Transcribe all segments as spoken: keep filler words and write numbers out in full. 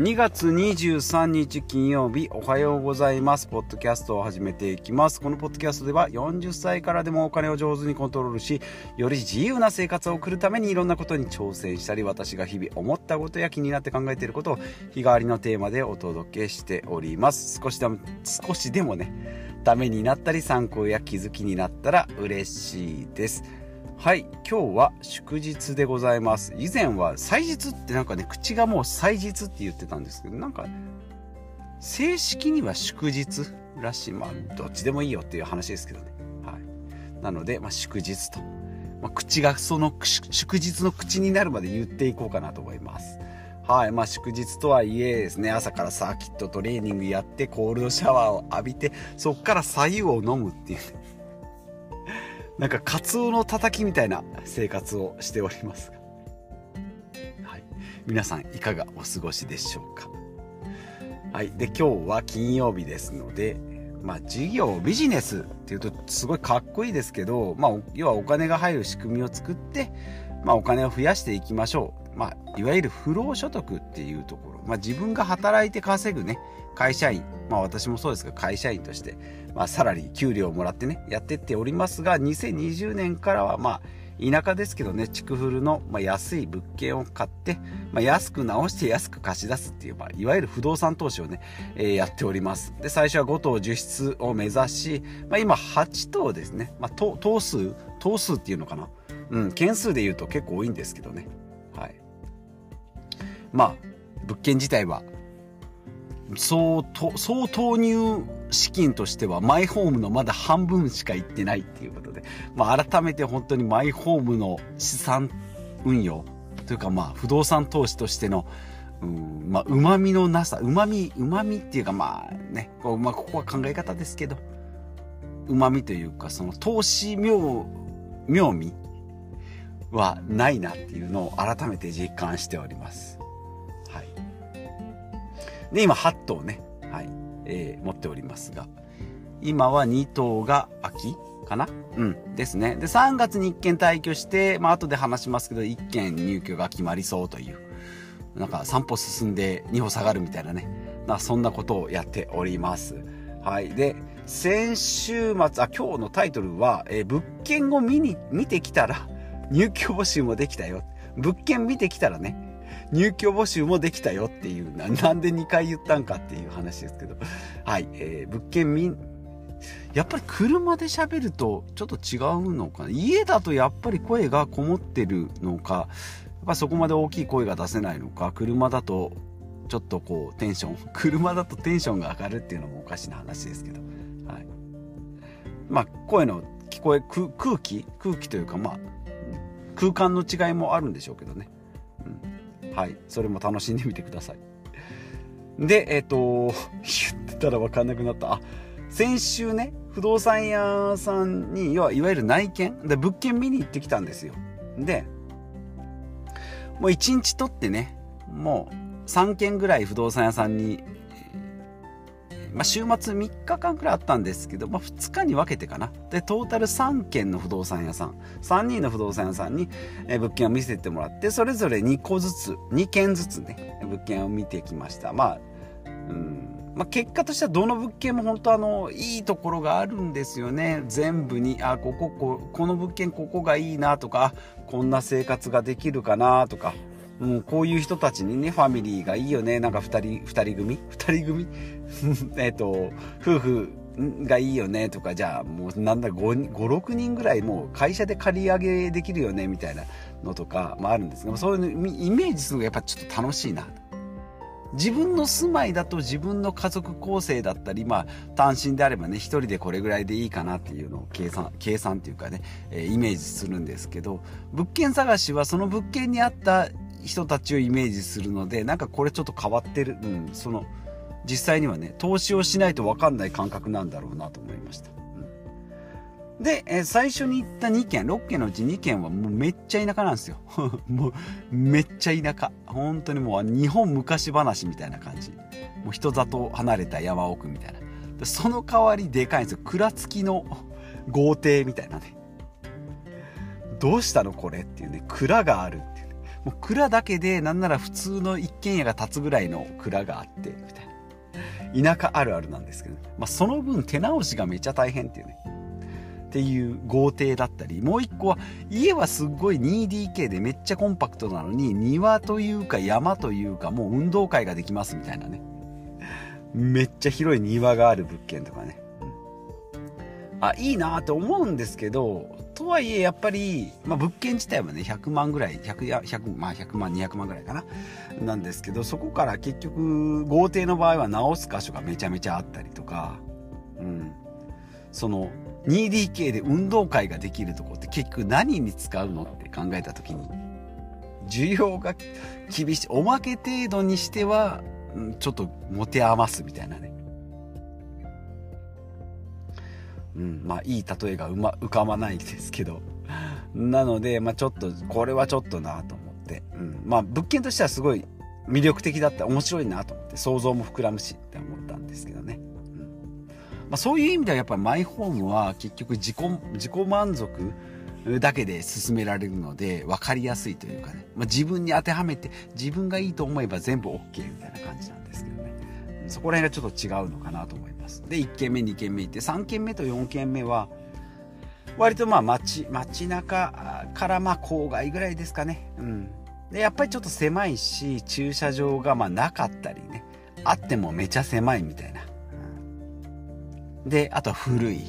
にがつにじゅうさんにち金曜日、おはようございます。ポッドキャストを始めていきます。このポッドキャストではよんじゅっさいからでもお金を上手にコントロールし、より自由な生活を送るためにいろんなことに挑戦したり、私が日々思ったことや気になって考えていることを日替わりのテーマでお届けしております。少しでも、少しでもね、ためになったり参考や気づきになったら嬉しいです。はい、今日は祝日でございます。以前は祭日ってなんかね、口がもう祭日って言ってたんですけど、なんか正式には祝日らしい。まあどっちでもいいよっていう話ですけどね。はい。なので、まあ、祝日と、まあ、口がその祝日の口になるまで言っていこうかなと思います。はい、まあ祝日とはいえですね、朝からサーキットトレーニングやってコールドシャワーを浴びて、そっから白湯を飲むっていう。なんかカツオのたたきみたいな生活をしておりますが、はい、皆さんいかがお過ごしでしょうか。はい、で今日は金曜日ですので、まあ事業ビジネスっていうとすごいかっこいいですけど、まあ要はお金が入る仕組みを作って、まあお金を増やしていきましょう。まあいわゆる不労所得っていうところ、まあ自分が働いて稼ぐね会社員。まあ私もそうですが会社員として、まあ、サラリー給料をもらってねやってっておりますが、にせんにじゅうねんからはまあ田舎ですけどね、築古のまあ安い物件を買って、まあ、安く直して安く貸し出すっていう、まあ、いわゆる不動産投資をね、えー、やっております。で最初はごとうじゅっしつを目指し、まあ、今はちとうですね、まあ、と等数等数っていうのかな、うん、件数でいうと結構多いんですけどね、はい、まあ物件自体は総投入資金としてはマイホームのまだ半分しかいってないっていうことで、まあ、改めて本当にマイホームの資産運用というか、まあ不動産投資としてのうん、まあ、旨味のなさ、旨味、旨味っていうかまあね、こう、まあ、ここは考え方ですけど、旨味というかその投資妙、妙味はないなっていうのを改めて実感しております。はい。で今はっとうね、はいえー、持っておりますが、今はにとうが秋かな、うんですね。でさんがつにいっけん退去して、まあ後で話しますけどいっけん入居が決まりそうという、なんかさんぽ進んでにほ下がるみたいなね、なそんなことをやっております。はいで先週末あ今日のタイトルは、えー、物件を見に見てきたら入居募集もできたよ。物件見てきたらね。入居募集もできたよっていう な, なんでにかい言ったんかっていう話ですけど、はい、えー、物件見やっぱり車で喋るとちょっと違うのかな、家だとやっぱり声がこもってるのか、やっぱそこまで大きい声が出せないのか、車だとちょっとこうテンション車だとテンションが上がるっていうのもおかしな話ですけど、はい、まあ声の聞こえ 空, 空気空気というかまあ空間の違いもあるんでしょうけどね、うんはい、それも楽しんでみてください。で、えっと、言ってたら分かんなくなった。あ、先週ね、不動産屋さんに、要はいわゆる内見で物件見に行ってきたんですよ。で、もういちにち取ってね、もうさんけんぐらい不動産屋さんに、まあ、週末みっかかんくらいあったんですけど、まあ、ふつかに分けてかな。で、トータルさんけんの不動産屋さん、さんにんの不動産屋さんに物件を見せてもらって、それぞれにこずつ、にけんずつね、物件を見てきました。まあ、うん、まあ、結果としてはどの物件も本当あの、いいところがあるんですよね。全部に、あ、ここ、こ、この物件ここがいいなとか、こんな生活ができるかなとか。うん、こういう人たちにね、ファミリーがいいよね。なんか二人、二人組二人組えっと、夫婦がいいよねとか、じゃあもうなんだ、ご、ろくにんぐらいもう会社で借り上げできるよねみたいなのとかもあるんですけど、そういうのイメージするのがやっぱちょっと楽しいな。自分の住まいだと自分の家族構成だったり、まあ単身であればね、一人でこれぐらいでいいかなっていうのを計算計算っていうかね、えー、イメージするんですけど、物件探しはその物件にあった人たちをイメージするので、なんかこれちょっと変わってる、うん、その実際にはね、投資をしないと分かんない感覚なんだろうなと思いました、うん、で、えー、最初に行ったにけん、ろっけんのうちにけんはもうめっちゃ田舎なんですよもうめっちゃ田舎、本当にもう日本昔話みたいな感じ、もう人里離れた山奥みたいな。でその代わりでかいんですよ、蔵付きの豪邸みたいなね。どうしたのこれっていうね、蔵があるっていう、もう蔵だけでなんなら普通の一軒家が建つぐらいの蔵があってみたいな、田舎あるあるなんですけど、ね、まあ、その分手直しがめちゃ大変っていうね、っていう豪邸だったり、もう一個は家はすっごい ツーディーケー でめっちゃコンパクトなのに、庭というか山というかもう運動会ができますみたいなね、めっちゃ広い庭がある物件とかね、あ、いいなって思うんですけど、とはいえやっぱり、まあ、物件自体はねひゃくまんぐらい、ひゃくやひゃく、まあ、ひゃくまんにひゃくまんぐらいかななんですけど、そこから結局豪邸の場合は直す箇所がめちゃめちゃあったりとか、うん、その ツーディーケー で運動会ができるとこって結局何に使うのって考えた時に、需要が厳しい、おまけ程度にしてはちょっと持て余すみたいなね、うん、まあいい例えがうま浮かばないですけど、なので、まあ、ちょっとこれはちょっとなと思って、うん、まあ物件としてはすごい魅力的だった、面白いなと思って、想像も膨らむしって思ったんですけどね、うん、まあ、そういう意味ではやっぱりマイホームは結局自己、自己満足だけで進められるので分かりやすいというかね、まあ、自分に当てはめて自分がいいと思えば全部 OK みたいな感じなんですけどね、そこら辺がちょっと違うのかなと思います。で、いっけんめにけんめ行ってさんけんめとよんけんめは割とまあ 街, 街中からまあ郊外ぐらいですかね、うん、でやっぱりちょっと狭いし、駐車場がまあなかったりね、あってもめちゃ狭いみたいな、うん、であとは古い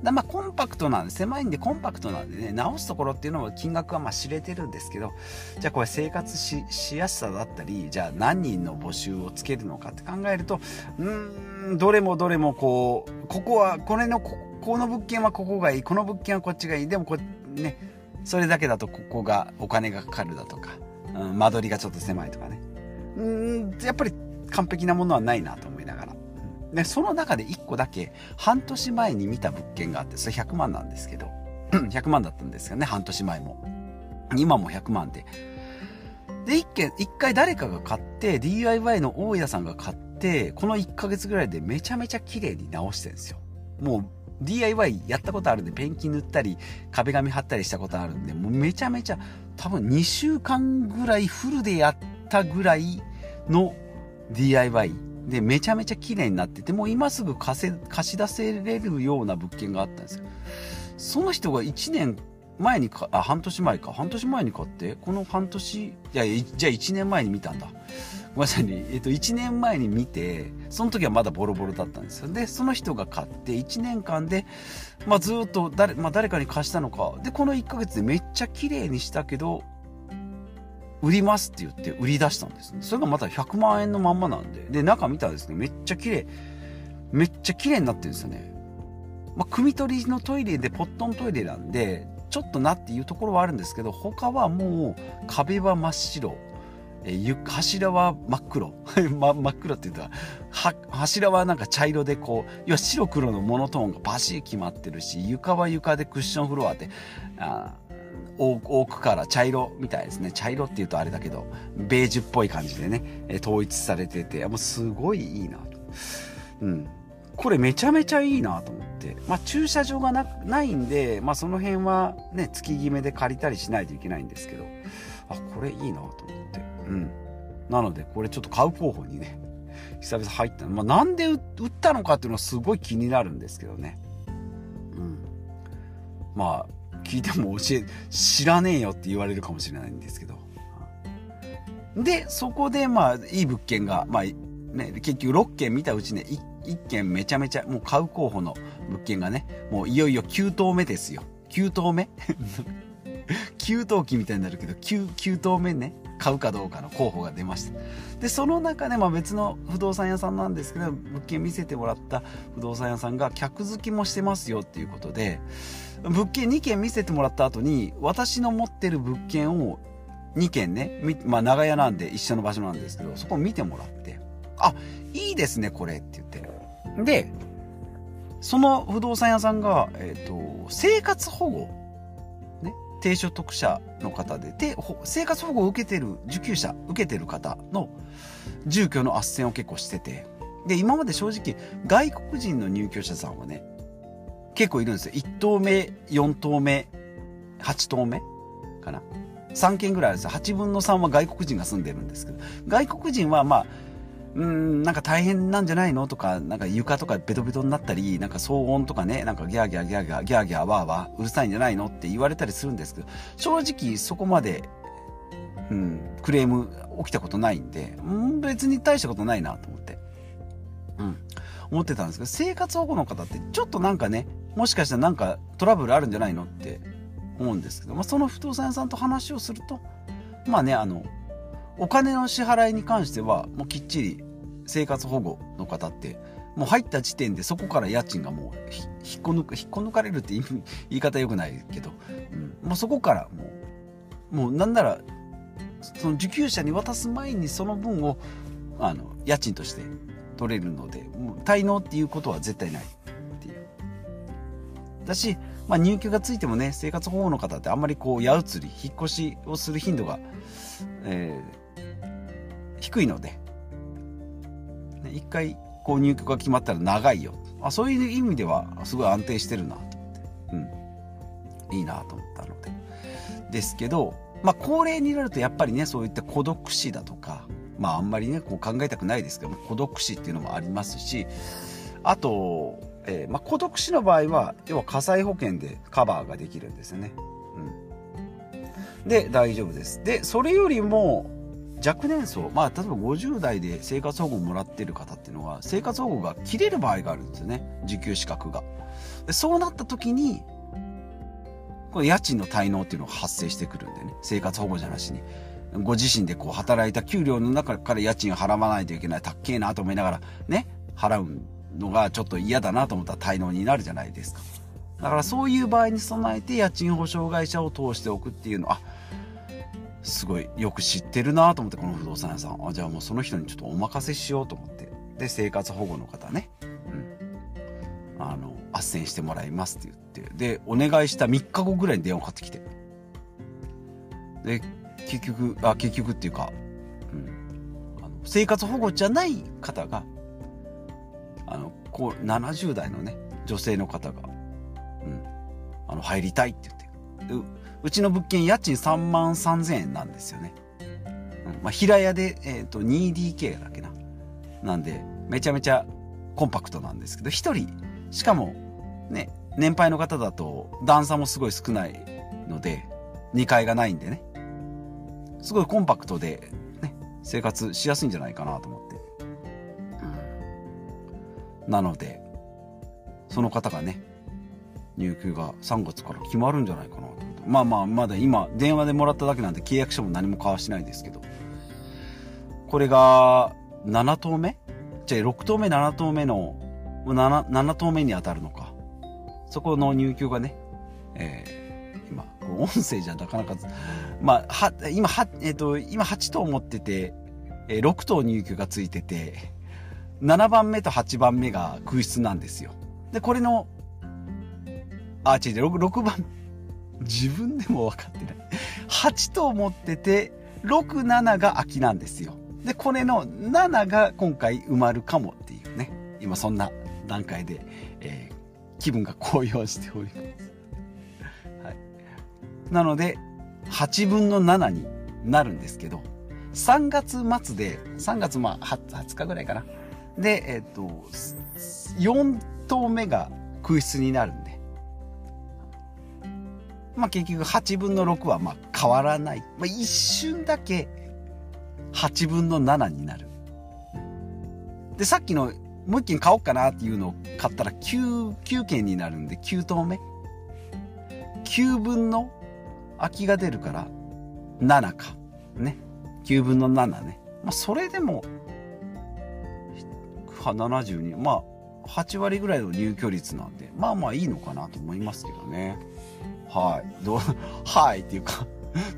だ、まあコンパクトなんで、狭いんでコンパクトなんでね、直すところっていうのは金額はまあ知れてるんですけど、じゃあこれ生活 し, しやすさだったり、じゃあ何人の募集をつけるのかって考えると、うーん、どれもどれもこう、ここはこれの こ, この物件はここがいい、この物件はこっちがいい、でもこね、それだけだとここがお金がかかるだとか、うん、間取りがちょっと狭いとかね、うーん、やっぱり完璧なものはないなと思いながら。でその中でいっこだけ半年前に見た物件があって、それひゃくまんなんですけどひゃくまんだったんですよね、半年前も今もひゃくまんで、で 1, 件いっかい誰かが買って ディーアイワイ の大家さんが買って、このいっかげつぐらいでめちゃめちゃ綺麗に直してるんですよ。もう ディーアイワイ やったことあるんで、ペンキ塗ったり壁紙貼ったりしたことあるんで、もうめちゃめちゃ多分にしゅうかんぐらいフルでやったぐらいの ディーアイワイでめちゃめちゃ綺麗になってて、もう今すぐ貸せ貸し出せれるような物件があったんですよ。その人がいちねんまえにか、あ、半年前か、半年前に買って、この半年いやいやじゃあいちねんまえに見たんだ、まさに、えっと、いちねんまえに見て、その時はまだボロボロだったんですよ。でその人が買っていちねんかんで、まあ、ずっと 誰,、まあ、誰かに貸したのか、でこのいっかげつでめっちゃ綺麗にしたけど売りますって言って売り出したんです、ね、それがまたひゃくまんえんのまんまなんで、で中見たらですね、めっちゃ綺麗、めっちゃ綺麗になってるんですよね。まあ、汲み取りのトイレでポットントイレなんで、ちょっとなっていうところはあるんですけど、他はもう壁は真っ白、え柱は真っ黒真っ黒って言ったら柱はなんか茶色で、こう要は白黒のモノトーンがバシッ決まってるし、床は床でクッションフロアで、あ奥から茶色みたいですね、茶色っていうとあれだけどベージュっぽい感じでね、統一されてて、もうすごいいいなと、うん、これめちゃめちゃいいなと思って、まあ、駐車場が な, ないんで、まあ、その辺はね月決めで借りたりしないといけないんですけど、あ、これいいなと思って、うん、なのでこれちょっと買う候補にね久々入ったの、まあ、なんで売ったのかっていうのはすごい気になるんですけどね、うん、まあ聞いても教え知らねえよって言われるかもしれないんですけど、でそこでまあいい物件が、まあね、結局ろっけん見たうちね、 1, 1件めちゃめちゃもう買う候補の物件がね、もういよいよきゅう棟目ですよ。きゅう棟目きゅう棟機みたいになるけど 9, きゅう棟目ね、買うかどうかの候補が出ました。でその中で、まあ、別の不動産屋さんなんですけど、物件見せてもらった不動産屋さんが客付きもしてますよっていうことで、物件にけん見せてもらった後に、私の持ってる物件をにけんね、まあ、長屋なんで一緒の場所なんですけど、そこを見てもらって、あ、いいですねこれって言って、でその不動産屋さんが、えーと、生活保護低所得者の方で、生活保護を受けてる受給者、受けてる方の住居の斡旋を結構してて、で今まで正直外国人の入居者さんはね結構いるんですよ。いち棟目、よん棟目、はち棟目かな、さんけんぐらいあるんですよ。はちぶんのさんは外国人が住んでるんですけど、外国人はまあ、うーん、なんか大変なんじゃないのとか、なんか床とかベトベトになったり、なんか騒音とかね、なんかギャーギャーギャーギャーギャーギャーワーワーうるさいんじゃないのって言われたりするんですけど、正直そこまで、うん、クレーム起きたことないんで、うん、別に大したことないなと思って、うん、思ってたんですけど、生活保護の方ってちょっとなんかね、もしかしたらなんかトラブルあるんじゃないのって思うんですけど、まあ、その不動産屋さんと話をすると、まあね、あのお金の支払いに関してはもうきっちり生活保護の方ってもう入った時点でそこから家賃がもう引っこ抜く、引っこ抜かれるって言い方よくないけど、うん、もうそこからもう、もうなんならその受給者に渡す前にその分をあの家賃として取れるので、もう滞納っていうことは絶対ないっていう。だし、まあ、入居がついてもね、生活保護の方ってあんまりこう矢移り引っ越しをする頻度が、えー、低いので、ね、一回こう入居が決まったら長いよ。あ、そういう意味ではすごい安定してるなと思って、うん、いいなと思ったのでですけど。まあ、高齢になるとやっぱりね、そういった孤独死だとか、まああんまりねこう考えたくないですけども、孤独死っていうのもありますし、あと、えーまあ、孤独死の場合は要は火災保険でカバーができるんですよね、うん、で大丈夫です。でそれよりも若年層、まあ例えばごじゅうだいで生活保護をもらってる方っていうのは生活保護が切れる場合があるんですよね、受給資格が。でそうなった時にこの家賃の滞納っていうのが発生してくるんでね、生活保護じゃなしにご自身でこう働いた給料の中から家賃を払わないといけない、たっけえなと思いながらね払うのがちょっと嫌だなと思ったら滞納になるじゃないですか。だからそういう場合に備えて家賃保証会社を通しておくっていうのは、すごいよく知ってるなと思って、この不動産屋さん、あ、じゃあもうその人にちょっとお任せしようと思って、で生活保護の方ね、うん、あの斡旋してもらいますって言って、でお願いしたみっかごぐらいに電話かかってきて、で結局あ結局っていうか、うん、あの生活保護じゃない方が、あのこうななじゅうだいのね女性の方が、うん、あの入りたいって言って、 う, うちの物件家賃さんまんさんぜんえんなんですよね、うん、まあ、平屋で、えー、と にディーケー だっけな、なんでめちゃめちゃコンパクトなんですけど、ひとりしかもね、年配の方だと段差もすごい少ないので、にかいがないんでね、すごいコンパクトで、ね、生活しやすいんじゃないかなと思って、うん、なのでその方がね、入居がさんがつから決まるんじゃないかなと思って、まあまあまだ今電話でもらっただけなんで契約書も何も交わしてないですけど、これがなな棟目じゃあろく棟目なな棟目の7, 7棟目に当たるのか、そこの入居がね、えー、今音声じゃなかなか、まあ、は 今, は、えー、と今はち棟持ってて、えー、ろく棟入居がついてて、ななばんめとはちばんめが空室なんですよ。でこれのあ違う 6, 6番、自分でも分かってない、はち棟持っててろく、ななが空きなんですよ。でこれのななが今回埋まるかもっていうね、今そんな段階で、えー、気分が高揚しております、はい、なのではちぶんのななになるんですけど、さんがつまつでさんがつ、まあ、はつかぐらいかなで、えー、っとよん棟目が空室になるんで、まあ、結局はちぶんのろくはまあ変わらない、まあ、一瞬だけはちぶんのななになる。でさっきのもう一軒買おうかなっていうのを買ったら 9, 9軒になるんで、きゅう棟目きゅうぶんの空きが出るからななかね、きゅうぶんのななね、まあ、それでもななじゅうに、まあはちわりぐらいの入居率なんで、まあまあいいのかなと思いますけどね。はいどうはいっていうか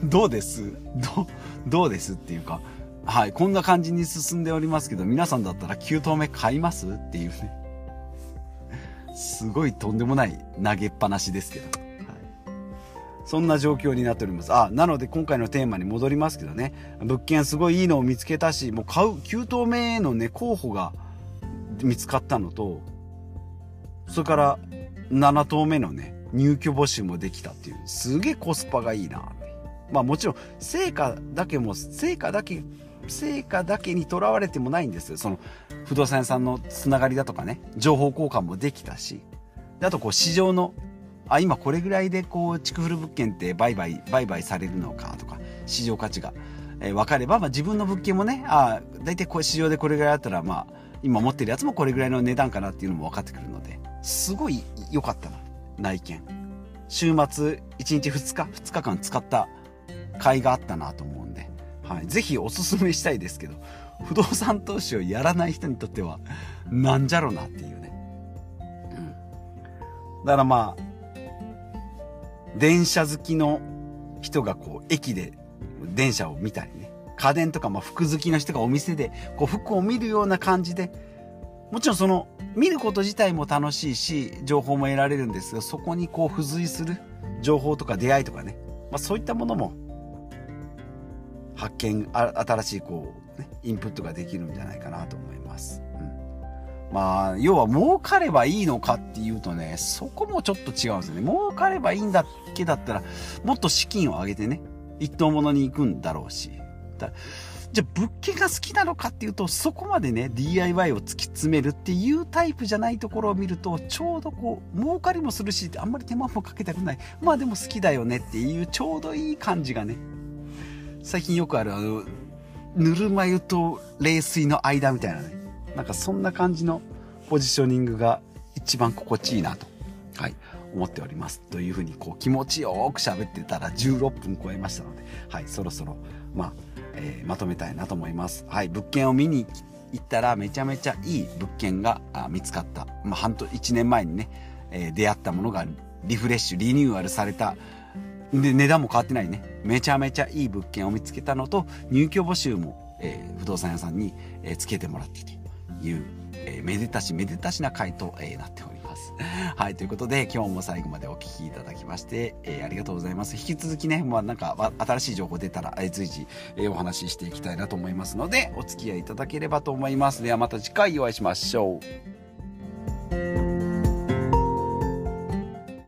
どうですど う, どうですっていうか、はい、こんな感じに進んでおりますけど、皆さんだったらきゅう棟目買いますっていうねすごいとんでもない投げっぱなしですけど、はい、そんな状況になっております。あ、なので今回のテーマに戻りますけどね、物件すごいいいのを見つけたし、もう買うきゅう棟目のね候補が見つかったのと、それからなな棟目のね入居募集もできたっていう、すげえコスパがいいなってまあもちろん成果だけも成果だけ成果だけにとらわれてもないんです。その不動産屋さんのつながりだとかね、情報交換もできたし、であとこう市場のあ今これぐらいでこう築古物件って売買売買されるのかとか市場価値が、えー、分かれば、まあ、自分の物件もね、あ大体こう市場でこれぐらいだったら、まあ、今持ってるやつもこれぐらいの値段かなっていうのも分かってくるので、すごい良かったな内見。週末いちにちふつかふつかかん使った甲斐があったなと思うんで、はい、ぜひおすすめしたいですけど、不動産投資をやらない人にとってはなんじゃろうなっていうね、うん、だからまあ電車好きの人がこう駅で電車を見たりね、家電とかまあ服好きの人がお店でこう服を見るような感じで、もちろんその見ること自体も楽しいし情報も得られるんですが、そこにこう付随する情報とか出会いとかね、まあ、そういったものも発見、新しいこう、ね、インプットができるんじゃないかなと思います、うん、まあ要は儲かればいいのかっていうとね、そこもちょっと違うんですよね。儲かればいいんだっけだったらもっと資金を上げてね一等物に行くんだろうし、だじゃあ物件が好きなのかっていうとそこまでね ディーアイワイ を突き詰めるっていうタイプじゃないところを見ると、ちょうどこう儲かりもするしあんまり手間もかけたくない、まあでも好きだよねっていうちょうどいい感じがね、最近よくあるあのぬるま湯と冷水の間みたいなね、なんかそんな感じのポジショニングが一番心地いいなと、はい、思っておりますというふうにこう気持ちよく喋ってたらじゅうろっぷん超えましたので、はい、そろそろまあえー、まとめたいなと思います、はい、物件を見に行ったらめちゃめちゃいい物件が見つかった、まあ、半年いちねんまえにね、えー、出会ったものがリフレッシュリニューアルされたで値段も変わってないね、めちゃめちゃいい物件を見つけたのと、入居募集も、えー、不動産屋さんに、えー、つけてもらってという、えー、めでたしめでたしな回と、えー、なっておりますはい、ということで今日も最後までお聞きいただきまして、えー、ありがとうございます。引き続きね、まあ、なんか新しい情報出たら、えー、随時、えー、お話ししていきたいなと思いますので、お付き合いいただければと思います。ではまた次回お会いしましょう。